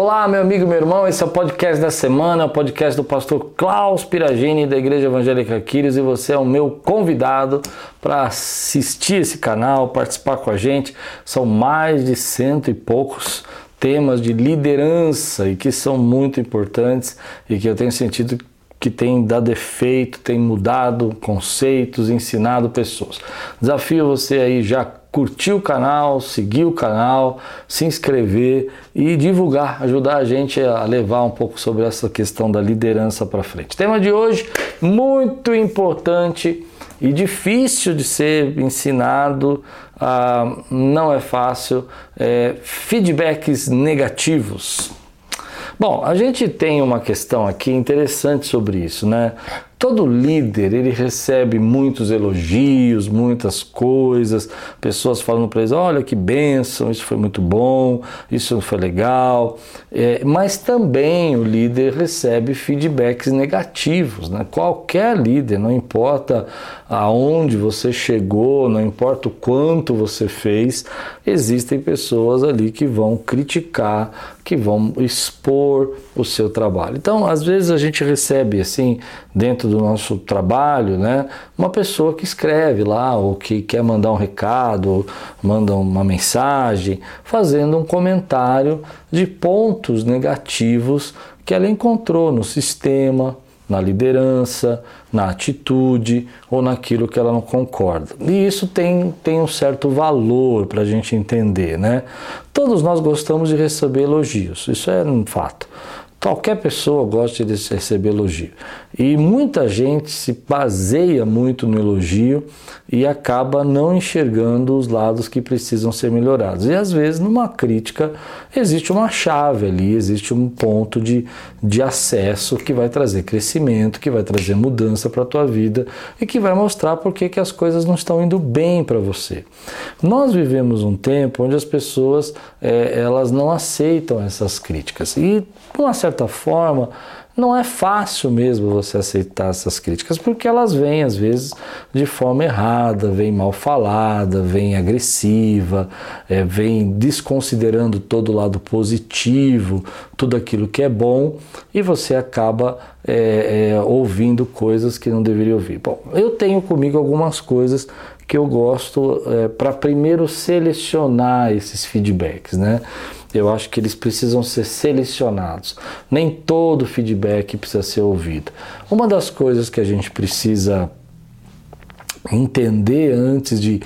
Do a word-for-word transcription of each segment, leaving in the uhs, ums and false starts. Olá, meu amigo, meu irmão, esse é o podcast da semana, o podcast do pastor Klaus Piragine, da Igreja Evangélica Kyrios, e você é o meu convidado para assistir esse canal, participar com a gente. São mais de cento e poucos temas de liderança e que são muito importantes e que eu tenho sentido que tem dado efeito, tem mudado conceitos, ensinado pessoas. Desafio você aí já curtir o canal, seguir o canal, se inscrever e divulgar, ajudar a gente a levar um pouco sobre essa questão da liderança para frente. Tema de hoje, muito importante e difícil de ser ensinado, ah, não é fácil, é, feedbacks negativos. Bom, a gente tem uma questão aqui interessante sobre isso, né? Todo líder, ele recebe muitos elogios, muitas coisas, pessoas falando para eles, olha que bênção, isso foi muito bom, isso foi legal. É, mas também o líder recebe feedbacks negativos, né? Qualquer líder, não importa aonde você chegou, não importa o quanto você fez, existem pessoas ali que vão criticar, que vão expor o seu trabalho. Então, às vezes a gente recebe, assim, dentro do nosso trabalho, né, uma pessoa que escreve lá, ou que quer mandar um recado, ou manda uma mensagem, fazendo um comentário de pontos negativos que ela encontrou no sistema, na liderança, na atitude ou naquilo que ela não concorda. E isso tem, tem um certo valor para a gente entender, né? Todos nós gostamos de receber elogios, isso é um fato. Qualquer pessoa gosta de receber elogio. E muita gente se baseia muito no elogio e acaba não enxergando os lados que precisam ser melhorados. E às vezes, numa crítica, existe uma chave ali, existe um ponto de, de acesso que vai trazer crescimento, que vai trazer mudança para a tua vida e que vai mostrar por que que as coisas não estão indo bem para você. Nós vivemos um tempo onde as pessoas é, elas não aceitam essas críticas. E, de uma certa forma, não é fácil mesmo você aceitar essas críticas, porque elas vêm, às vezes, de forma errada, vêm mal falada, vêm agressiva, é, vêm desconsiderando todo o lado positivo, tudo aquilo que é bom, e você acaba é, é, ouvindo coisas que não deveria ouvir. Bom, eu tenho comigo algumas coisas que eu gosto é, para primeiro selecionar esses feedbacks, né? Eu acho que eles precisam ser selecionados. Nem todo feedback precisa ser ouvido. Uma das coisas que a gente precisa entender antes de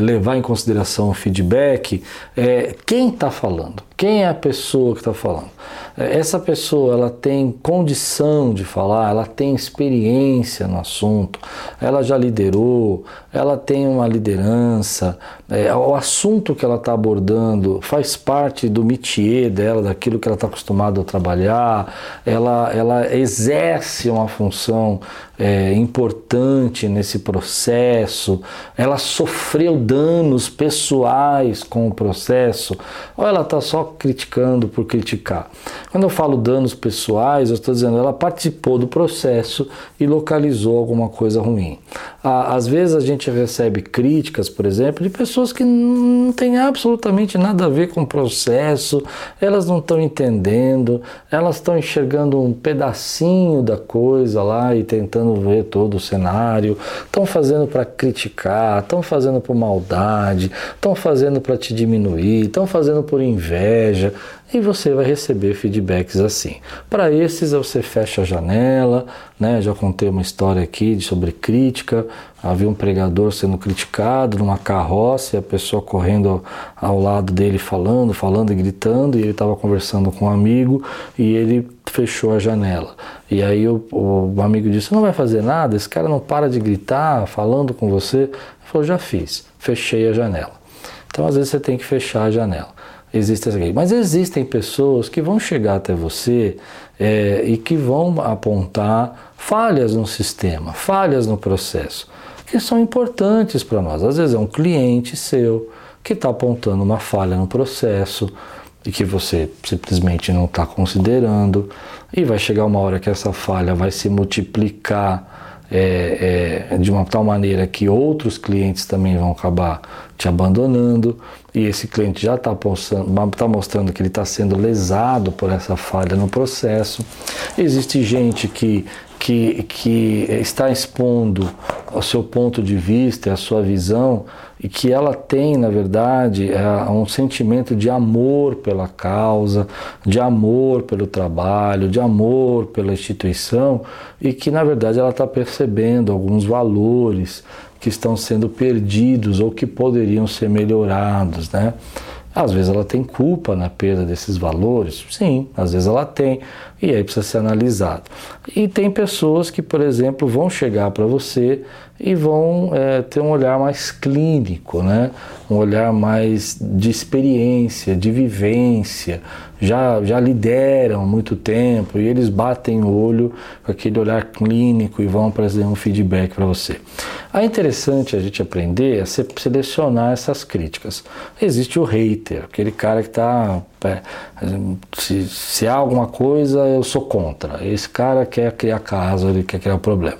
levar em consideração o feedback é quem está falando, quem é a pessoa que está falando. Essa pessoa, ela tem condição de falar, ela tem experiência no assunto, ela já liderou, ela tem uma liderança, é, o assunto que ela está abordando faz parte do métier dela, daquilo que ela está acostumada a trabalhar, ela, ela exerce uma função é, importante nesse processo, ela sofreu danos pessoais com o processo, ou ela está só criticando por criticar. Quando eu falo danos pessoais, eu estou dizendo ela participou do processo e localizou alguma coisa ruim. Às vezes a gente recebe críticas, por exemplo, de pessoas que não têm absolutamente nada a ver com o processo, elas não estão entendendo, elas estão enxergando um pedacinho da coisa lá e tentando ver todo o cenário, estão fazendo para criticar, estão fazendo por maldade, estão fazendo para te diminuir, estão fazendo por inveja. E você vai receber feedbacks assim. Para esses, você fecha a janela, né? Já contei uma história aqui sobre crítica. Havia um pregador sendo criticado numa carroça e a pessoa correndo ao lado dele falando, falando e gritando. E ele estava conversando com um amigo e ele fechou a janela. E aí o, o amigo disse, não vai fazer nada? Esse cara não para de gritar, falando com você. Ele falou, já fiz, fechei a janela. Então, às vezes, você tem que fechar a janela. Existem, mas existem pessoas que vão chegar até você é, e que vão apontar falhas no sistema, falhas no processo, que são importantes para nós. Às vezes é um cliente seu que está apontando uma falha no processo e que você simplesmente não está considerando, e vai chegar uma hora que essa falha vai se multiplicar é, é, de uma tal maneira que outros clientes também vão acabar te abandonando, e esse cliente já está tá mostrando que ele está sendo lesado por essa falha no processo. Existe gente que, que, que está expondo o seu ponto de vista, a sua visão, e que ela tem, na verdade, um sentimento de amor pela causa, de amor pelo trabalho, de amor pela instituição, e que, na verdade, ela está percebendo alguns valores que estão sendo perdidos ou que poderiam ser melhorados, né? Às vezes ela tem culpa na perda desses valores, sim, às vezes ela tem, e aí precisa ser analisado. E tem pessoas que, por exemplo, vão chegar para você e vão é, ter um olhar mais clínico, né? Um olhar mais de experiência, de vivência, já, já lideram há muito tempo, e eles batem o olho com aquele olhar clínico e vão trazer um feedback para você. É interessante a gente aprender a selecionar essas críticas. Existe o hater, aquele cara que está... Se, se há alguma coisa, eu sou contra. Esse cara quer criar caso, ele quer criar problema.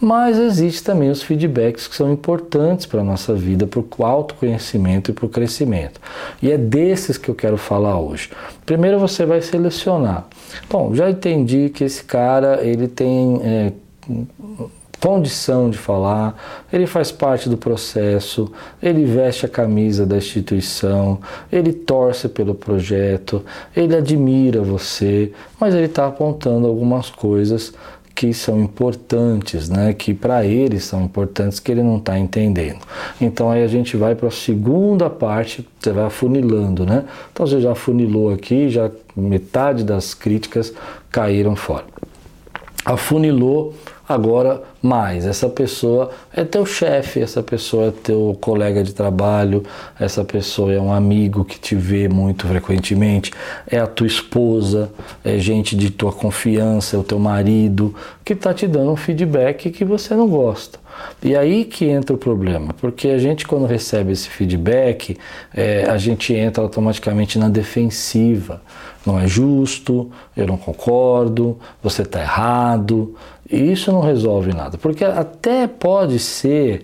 Mas existe também os feedbacks que são importantes para a nossa vida, para o autoconhecimento e para o crescimento. E é desses que eu quero falar hoje. Primeiro você vai selecionar. Bom, já entendi que esse cara, ele tem... É, condição de falar, ele faz parte do processo, ele veste a camisa da instituição, ele torce pelo projeto, ele admira você, mas ele está apontando algumas coisas que são importantes, né? Que para ele são importantes, que ele não está entendendo. Então aí a gente vai para a segunda parte, você vai afunilando, né? Então você já afunilou aqui, já metade das críticas caíram fora. Afunilou agora mais, essa pessoa é teu chefe, essa pessoa é teu colega de trabalho, essa pessoa é um amigo que te vê muito frequentemente, é a tua esposa, é gente de tua confiança, é o teu marido, que está te dando um feedback que você não gosta. E aí que entra o problema, porque a gente, quando recebe esse feedback, é, a gente entra automaticamente na defensiva. Não é justo, eu não concordo, você está errado, e isso não resolve nada, porque até pode ser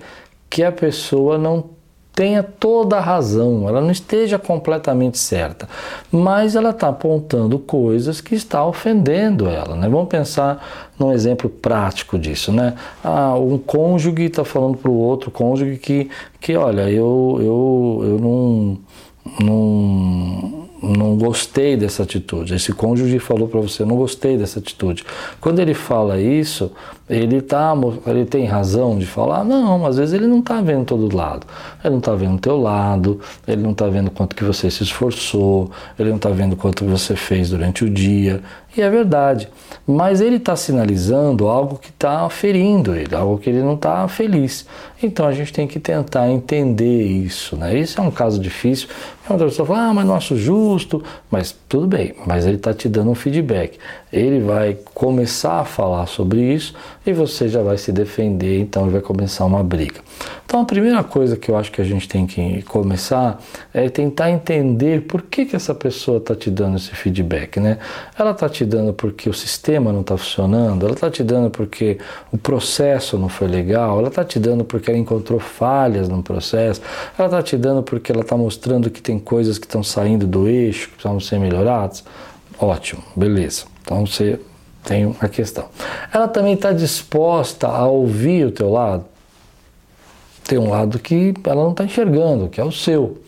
que a pessoa não tenha toda a razão, ela não esteja completamente certa, mas ela está apontando coisas que está ofendendo ela, né? Vamos pensar num exemplo prático disso, né? Ah, um cônjuge está falando para o outro cônjuge que, que olha, eu, eu, eu não... não não gostei dessa atitude, esse cônjuge falou para você, não gostei dessa atitude. Quando ele fala isso, ele, tá, ele tem razão de falar? Não, às vezes ele não está vendo todo lado, ele não está vendo o teu lado, ele não está vendo quanto que você se esforçou, ele não está vendo quanto você fez durante o dia, e é verdade, mas ele está sinalizando algo que está ferindo ele, algo que ele não está feliz. Então a gente tem que tentar entender isso, né? Isso é um caso difícil. Outra pessoa fala, ah, mas não acho justo, mas tudo bem, mas ele está te dando um feedback, ele vai começar a falar sobre isso e você já vai se defender, então vai começar uma briga. Então a primeira coisa que eu acho que a gente tem que começar é tentar entender por que, que essa pessoa está te dando esse feedback, né? Ela está te dando porque o sistema não está funcionando, ela está te dando porque o processo não foi legal, ela está te dando porque ela encontrou falhas no processo, ela está te dando porque ela está mostrando que tem coisas que estão saindo do eixo, que precisam ser melhoradas. Ótimo, beleza. Então você tem a questão. Ela também está disposta a ouvir o teu lado? Tem um lado que ela não está enxergando, que é o seu.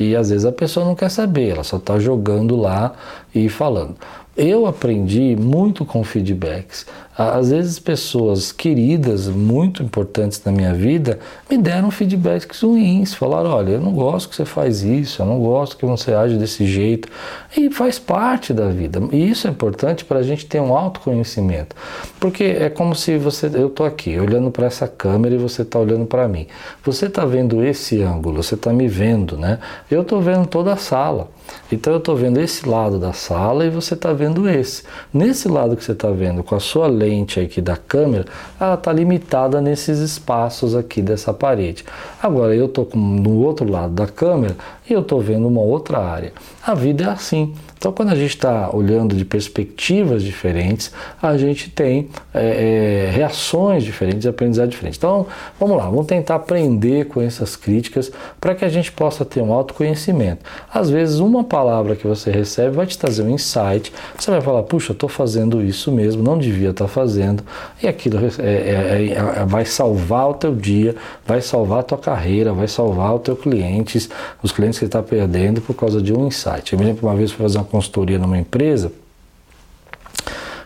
E às vezes a pessoa não quer saber, ela só está jogando lá e falando. Eu aprendi muito com feedbacks. Às vezes pessoas queridas, muito importantes na minha vida, me deram feedbacks ruins, falaram, olha, eu não gosto que você faz isso, eu não gosto que você age desse jeito, e faz parte da vida, e isso é importante para a gente ter um autoconhecimento, porque é como se você, eu estou aqui olhando para essa câmera e você está olhando para mim, você está vendo esse ângulo, você está me vendo, né? Eu estou vendo toda a sala, então eu estou vendo esse lado da sala e você está vendo esse, nesse lado que você está vendo, com a sua lente, lente aqui da câmera, ela está limitada nesses espaços aqui dessa parede. Agora eu estou no outro lado da câmera e eu estou vendo uma outra área. A vida é assim. Então, quando a gente está olhando de perspectivas diferentes, a gente tem é, é, reações diferentes, aprendizado diferente. Então, vamos lá, vamos tentar aprender com essas críticas para que a gente possa ter um autoconhecimento. Às vezes, uma palavra que você recebe vai te trazer um insight, você vai falar, puxa, eu estou fazendo isso mesmo, não devia estar fazendo, e aquilo é, é, é, vai salvar o teu dia, vai salvar a tua carreira, vai salvar os teus clientes, os clientes que você está perdendo por causa de um insight. Eu me lembro que uma vez fui fazer uma consultoria numa empresa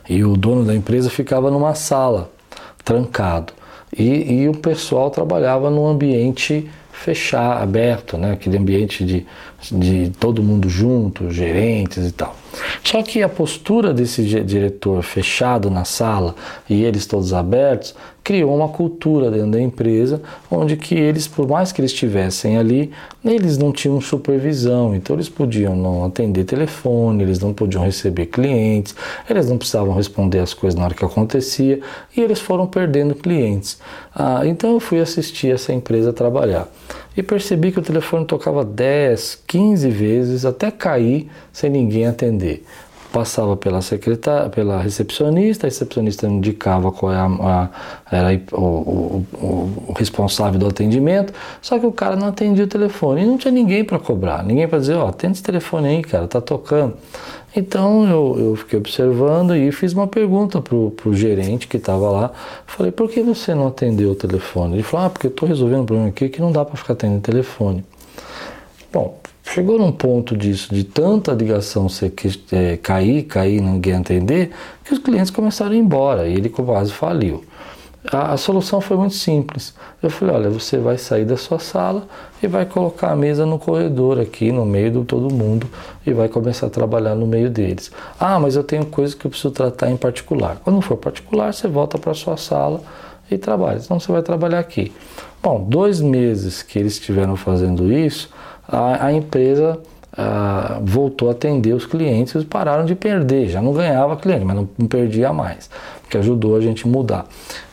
e o dono da empresa ficava numa sala, trancado, e, e o pessoal trabalhava num ambiente fechado, aberto, né? Aquele ambiente de, de todo mundo junto, gerentes e tal. Só que a postura desse diretor fechado na sala e eles todos abertos criou uma cultura dentro da empresa onde que eles, por mais que eles estivessem ali, eles não tinham supervisão, então eles podiam não atender telefone, eles não podiam receber clientes, eles não precisavam responder as coisas na hora que acontecia e eles foram perdendo clientes. Ah, então eu fui assistir essa empresa trabalhar e percebi que o telefone tocava dez, quinze vezes até cair sem ninguém atender. Passava pela secretária, pela recepcionista, a recepcionista indicava qual era, a, era o, o, o responsável do atendimento, só que o cara não atendia o telefone e não tinha ninguém para cobrar, ninguém para dizer, ó, oh, atende esse telefone aí, cara, tá tocando. Então eu, eu fiquei observando e fiz uma pergunta para o gerente que estava lá, falei, por que você não atendeu o telefone? Ele falou, ah, porque eu estou resolvendo um problema aqui que não dá para ficar atendendo o telefone. Bom, chegou num ponto disso, de tanta ligação ser, é, cair, cair, ninguém atender, que os clientes começaram a ir embora e ele quase faliu. A, a solução foi muito simples. Eu falei, olha, você vai sair da sua sala e vai colocar a mesa no corredor aqui, no meio de todo mundo, e vai começar a trabalhar no meio deles. Ah, mas eu tenho coisas que eu preciso tratar em particular. Quando for particular, você volta para a sua sala e trabalha. Então você vai trabalhar aqui. Bom, dois meses que eles estiveram fazendo isso, A, a empresa a, voltou a atender os clientes e pararam de perder. Já não ganhava cliente, mas não, não perdia mais, que ajudou a gente a mudar.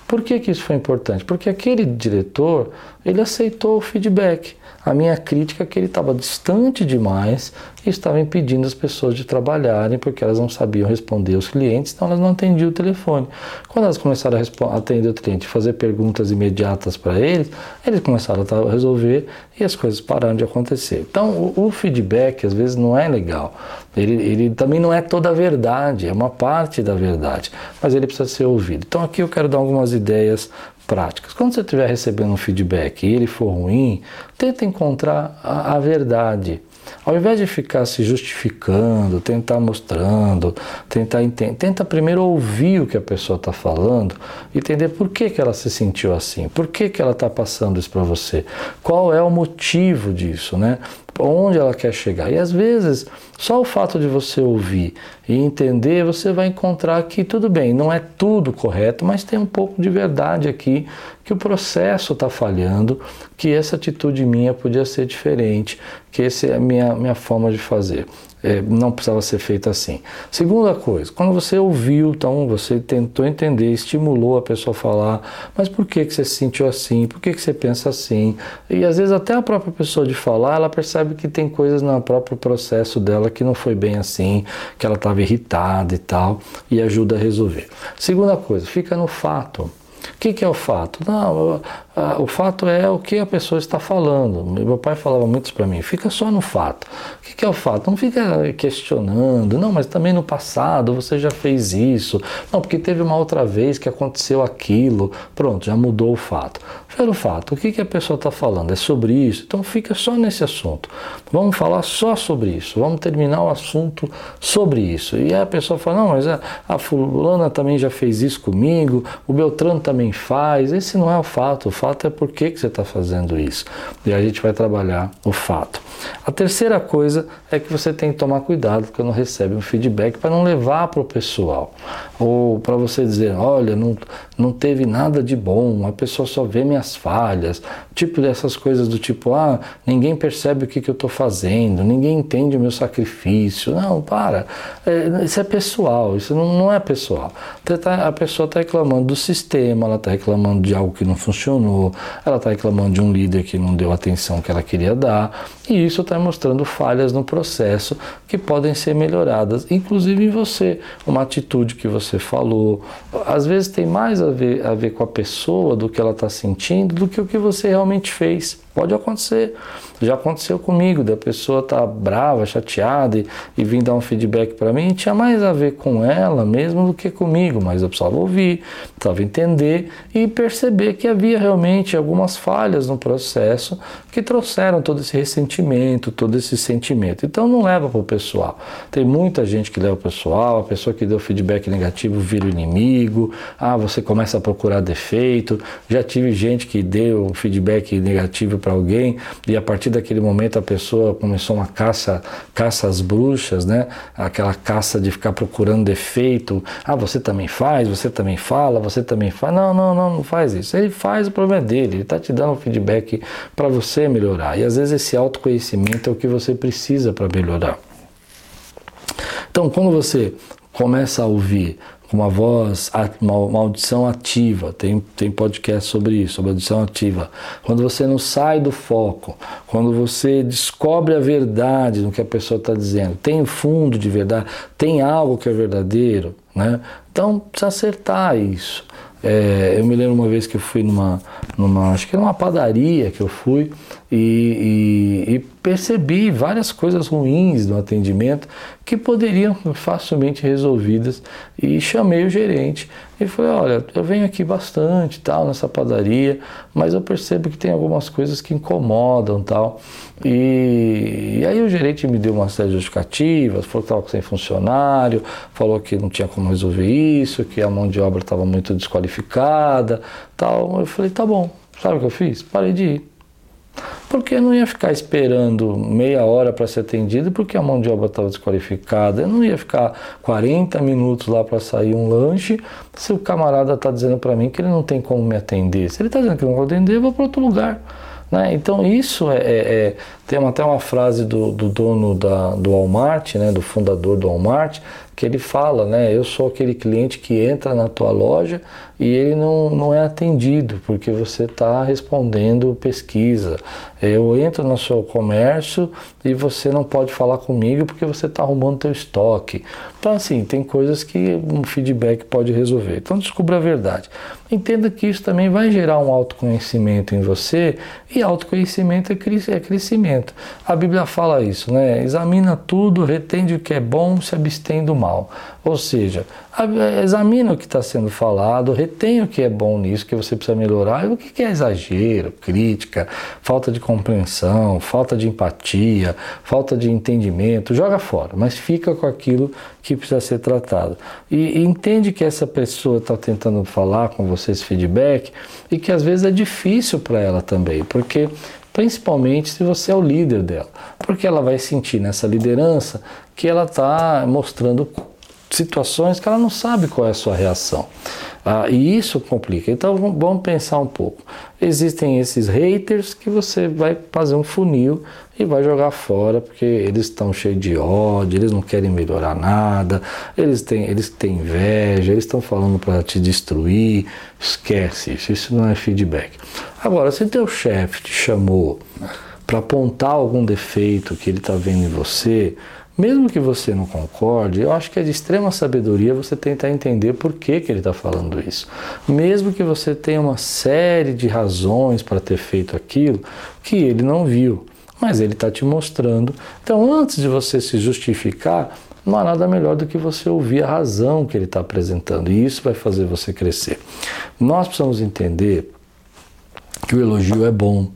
Por que que isso foi importante? Porque aquele diretor, ele aceitou o feedback. A minha crítica é que ele estava distante demais e estava impedindo as pessoas de trabalharem porque elas não sabiam responder os clientes, então elas não atendiam o telefone. Quando elas começaram a atender o cliente, fazer perguntas imediatas para eles, eles começaram a resolver e as coisas pararam de acontecer. Então, o, o feedback, às vezes, não é legal. Ele, ele também não é toda a verdade, é uma parte da verdade, mas ele precisa ser ouvido. Então, aqui eu quero dar algumas ideias práticas. Quando você estiver recebendo um feedback e ele for ruim, tenta encontrar a, a verdade. Ao invés de ficar se justificando, tentar mostrando, tentar entender, tenta primeiro ouvir o que a pessoa está falando, entender por que que ela se sentiu assim, por que que ela está passando isso para você, qual é o motivo disso, né? Onde ela quer chegar. E às vezes, só o fato de você ouvir e entender, você vai encontrar que tudo bem, não é tudo correto, mas tem um pouco de verdade aqui, que o processo está falhando, que essa atitude minha podia ser diferente, que essa é a minha, minha forma de fazer. É, não precisava ser feita assim. Segunda coisa, quando você ouviu, então você tentou entender, estimulou a pessoa a falar, mas por que que você se sentiu assim? Por que que você pensa assim? E às vezes até a própria pessoa de falar, ela percebe que tem coisas no próprio processo dela que não foi bem assim, que ela estava irritada e tal, e ajuda a resolver. Segunda coisa, fica no fato. O que que é o fato? Não, o fato é o que a pessoa está falando. Meu pai falava muito isso para mim, fica só no fato. O que que é o fato? Não fica questionando, não, mas também no passado você já fez isso, não, porque teve uma outra vez que aconteceu aquilo, pronto, já mudou o fato. Pelo fato, o que que a pessoa está falando? É sobre isso? Então fica só nesse assunto. Vamos falar só sobre isso, vamos terminar o assunto sobre isso. E aí a pessoa fala, não, mas a, a fulana também já fez isso comigo, o Beltrano também faz, esse não é o fato, o fato é por que que você está fazendo isso. E aí a gente vai trabalhar o fato. A terceira coisa é que você tem que tomar cuidado quando recebe um feedback para não levar para o pessoal. Ou para você dizer, olha, não, não teve nada de bom, a pessoa só vê minhas falhas, tipo dessas coisas do tipo, ah, ninguém percebe o que que eu estou fazendo, ninguém entende o meu sacrifício. Não, para, é, isso é pessoal, isso não, não é pessoal. A pessoa está reclamando do sistema, ela está reclamando de algo que não funcionou, errou, ela está reclamando de um líder que não deu a atenção que ela queria dar, e isso está mostrando falhas no processo que podem ser melhoradas, inclusive em você, uma atitude que você falou. Às vezes tem mais a ver, a ver com a pessoa, do que ela está sentindo, do que o que você realmente fez. Pode acontecer, já aconteceu comigo, da pessoa estar brava, chateada e, e vir dar um feedback para mim, tinha mais a ver com ela mesmo do que comigo, mas eu precisava ouvir, precisava entender e perceber que havia realmente algumas falhas no processo que trouxeram todo esse ressentimento, todo esse sentimento. Então não leva para o pessoal, tem muita gente que leva para o pessoal, a pessoa que deu feedback negativo vira o inimigo, ah, você começa a procurar defeito, já tive gente que deu feedback negativo para alguém, e a partir daquele momento a pessoa começou uma caça, caça às bruxas, né? Aquela caça de ficar procurando defeito. Ah, você também faz, você também fala, você também faz. Não, não, não, não faz isso. Ele faz, o problema é dele. Ele está te dando um feedback para você melhorar. E às vezes esse autoconhecimento é o que você precisa para melhorar. Então, quando você começa a ouvir uma voz, uma audição ativa, tem, tem podcast sobre isso, sobre audição ativa, quando você não sai do foco, quando você descobre a verdade no que a pessoa está dizendo, tem fundo de verdade, tem algo que é verdadeiro, né? Então precisa acertar isso. É, eu me lembro uma vez que eu fui numa, numa acho que era uma padaria que eu fui e, e, e percebi várias coisas ruins no atendimento que poderiam ser facilmente resolvidas, e chamei o gerente e falei, olha, eu venho aqui bastante tal, nessa padaria, mas eu percebo que tem algumas coisas que incomodam tal, e, e aí o gerente me deu uma série de justificativas, falou que estava sem funcionário, falou que não tinha como resolver isso, que a mão de obra estava muito desqualificada qualificada, tal. Eu falei, tá bom, sabe o que eu fiz? Parei de ir. Porque eu não ia ficar esperando meia hora para ser atendido, porque a mão de obra estava desqualificada, eu não ia ficar quarenta minutos lá para sair um lanche, se o camarada está dizendo para mim que ele não tem como me atender. Se ele está dizendo que eu não vou atender, eu vou para outro lugar. Né? Então isso é, é, é tem até uma frase do, do dono da, do Walmart, né, do fundador do Walmart, que ele fala, né, eu sou aquele cliente que entra na tua loja e ele não, não é atendido porque você está respondendo pesquisa, eu entro no seu comércio e você não pode falar comigo porque você está arrumando teu estoque. Então assim, tem coisas que um feedback pode resolver, então descubra a verdade, entenda que isso também vai gerar um autoconhecimento em você, e autoconhecimento é crescimento. A Bíblia fala isso, né? Examina tudo, retende o que é bom, se abstém do mal. Ou seja, examina o que está sendo falado, retém o que é bom nisso, que você precisa melhorar, e o que é exagero, crítica, falta de compreensão, falta de empatia, falta de entendimento, joga fora, mas fica com aquilo que precisa ser tratado. E, e entende que essa pessoa está tentando falar com você esse feedback, e que às vezes é difícil para ela também, porque principalmente se você é o líder dela, porque ela vai sentir nessa liderança que ela está mostrando situações que ela não sabe qual é a sua reação, ah, e isso complica. Então vamos pensar um pouco, existem esses haters que você vai fazer um funil e vai jogar fora, porque eles estão cheios de ódio, eles não querem melhorar nada, eles têm, eles têm inveja, eles estão falando para te destruir, esquece isso, isso não é feedback. Agora, se teu chefe te chamou para apontar algum defeito que ele está vendo em você, mesmo que você não concorde, eu acho que é de extrema sabedoria você tentar entender por que, que ele está falando isso. Mesmo que você tenha uma série de razões para ter feito aquilo que ele não viu, mas ele está te mostrando. Então, antes de você se justificar, não há nada melhor do que você ouvir a razão que ele está apresentando, e isso vai fazer você crescer. Nós precisamos entender que o elogio é bom.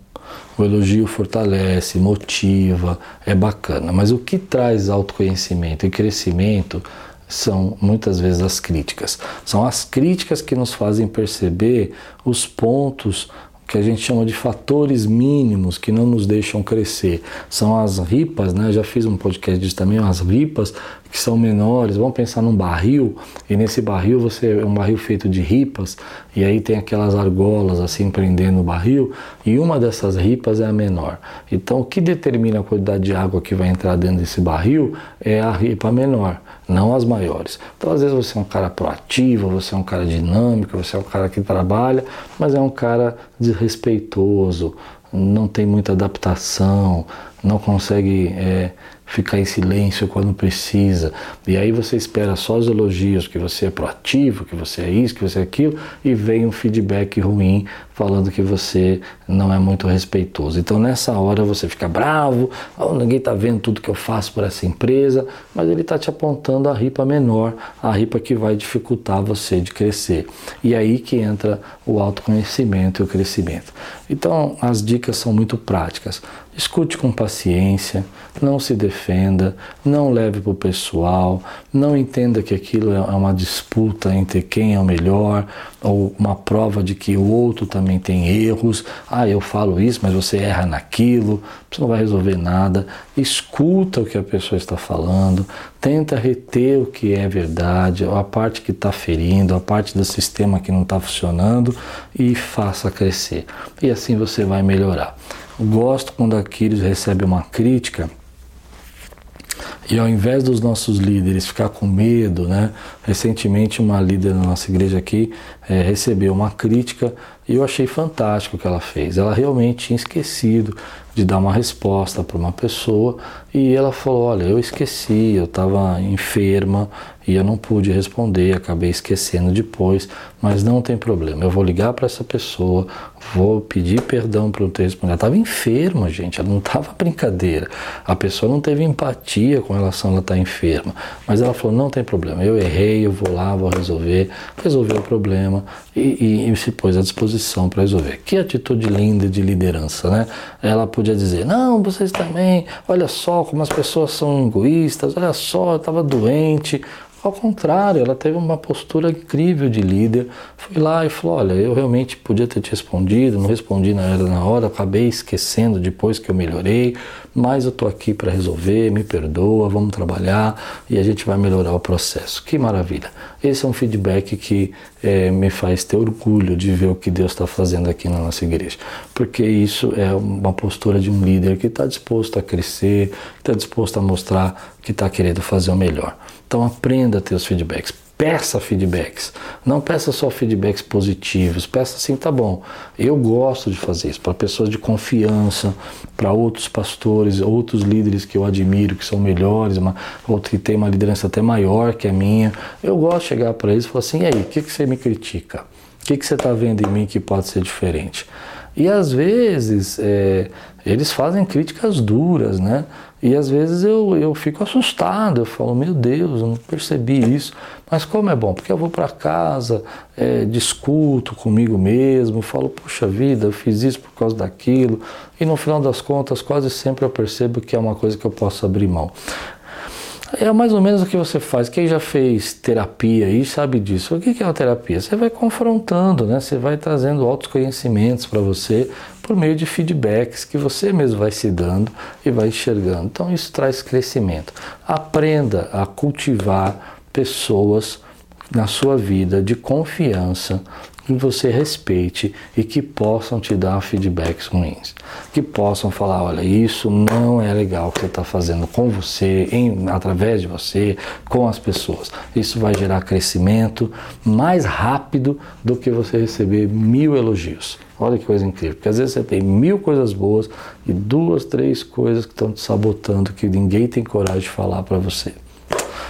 O elogio fortalece, motiva, é bacana, mas o que traz autoconhecimento e crescimento são muitas vezes as críticas. São as críticas que nos fazem perceber os pontos que a gente chama de fatores mínimos que não nos deixam crescer. São as ripas, né? Eu já fiz um podcast disso também, as ripas que são menores, vamos pensar num barril, e nesse barril você é um barril feito de ripas, e aí tem aquelas argolas assim prendendo o barril, e uma dessas ripas é a menor. Então o que determina a quantidade de água que vai entrar dentro desse barril é a ripa menor, não as maiores. Então às vezes você é um cara proativo, você é um cara dinâmico, você é um cara que trabalha, mas é um cara desrespeitoso, não tem muita adaptação, não consegue é, ficar em silêncio quando precisa. E aí você espera só os elogios, que você é proativo, que você é isso, que você é aquilo, e vem um feedback ruim falando que você não é muito respeitoso. Então nessa hora você fica bravo, oh, ninguém está vendo tudo que eu faço por essa empresa, mas ele está te apontando a ripa menor, a ripa que vai dificultar você de crescer. E aí que entra o autoconhecimento e o crescimento. Então as dicas são muito práticas. Escute com paciência, não se defenda, não leve para o pessoal, não entenda que aquilo é uma disputa entre quem é o melhor, ou uma prova de que o outro também tem erros. Ah, eu falo isso, mas você erra naquilo, você não vai resolver nada. Escuta o que a pessoa está falando, tenta reter o que é verdade, a parte que está ferindo, a parte do sistema que não está funcionando, e faça crescer. E assim você vai melhorar. Gosto quando a Kyrios recebe uma crítica e, ao invés dos nossos líderes ficar com medo, né? Recentemente uma líder da nossa igreja aqui é, recebeu uma crítica e eu achei fantástico o que ela fez. Ela realmente tinha esquecido de dar uma resposta para uma pessoa e ela falou, olha, eu esqueci, eu estava enferma e eu não pude responder, acabei esquecendo depois, mas não tem problema, eu vou ligar para essa pessoa, vou pedir perdão por não ter respondido. Ela estava enferma, gente, ela não estava brincadeira, a pessoa não teve empatia com relação a ela estar enferma, mas ela falou, não tem problema, eu errei, eu vou lá, vou resolver, resolver o problema e, e, e se pôs à disposição para resolver. Que atitude linda de liderança, né? Ela podia dizer, não, vocês também, olha só como as pessoas são egoístas, olha só, eu estava doente. Ao contrário, ela teve uma postura incrível de líder, foi lá e falou, olha, eu realmente podia ter te respondido, não respondi na hora, na hora, acabei esquecendo depois que eu melhorei, mas eu estou aqui para resolver, me perdoa, vamos trabalhar e a gente vai melhorar o processo. Que maravilha! Esse é um feedback que é, me faz ter orgulho de ver o que Deus está fazendo aqui na nossa igreja, porque isso é uma postura de um líder que está disposto a crescer, está disposto a mostrar que está querendo fazer o melhor. Então aprenda a ter os feedbacks, peça feedbacks, não peça só feedbacks positivos, peça assim, tá bom, eu gosto de fazer isso para pessoas de confiança, para outros pastores, outros líderes que eu admiro, que são melhores, uma, ou que tem uma liderança até maior que a minha, eu gosto de chegar para eles e falar assim, e aí, o que, que você me critica? O que, que você está vendo em mim que pode ser diferente? E às vezes é, eles fazem críticas duras, né? E às vezes eu, eu fico assustado, eu falo, meu Deus, eu não percebi isso. Mas como é bom, porque eu vou para casa, é, discuto comigo mesmo, falo, puxa vida, eu fiz isso por causa daquilo. E no final das contas, quase sempre eu percebo que é uma coisa que eu posso abrir mão. É mais ou menos o que você faz. Quem já fez terapia aí sabe disso. O que é uma terapia? Você vai confrontando, né? Você vai trazendo autoconhecimentos para você por meio de feedbacks que você mesmo vai se dando e vai enxergando. Então isso traz crescimento. Aprenda a cultivar pessoas na sua vida de confiança, que você respeite e que possam te dar feedbacks ruins, que possam falar, olha, isso não é legal o que você está fazendo com você, em, através de você, com as pessoas. Isso vai gerar crescimento mais rápido do que você receber mil elogios. Olha que coisa incrível, porque às vezes você tem mil coisas boas e duas, três coisas que estão te sabotando, que ninguém tem coragem de falar para você.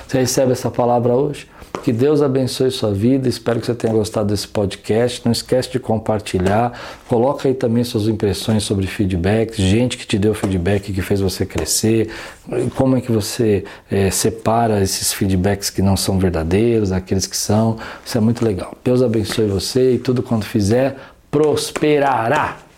Você recebe essa palavra hoje? Que Deus abençoe sua vida, espero que você tenha gostado desse podcast, não esquece de compartilhar, coloca aí também suas impressões sobre feedbacks, gente que te deu feedback que fez você crescer, como é que você é, separa esses feedbacks que não são verdadeiros, aqueles que são, isso é muito legal. Deus abençoe você e tudo quanto fizer, prosperará!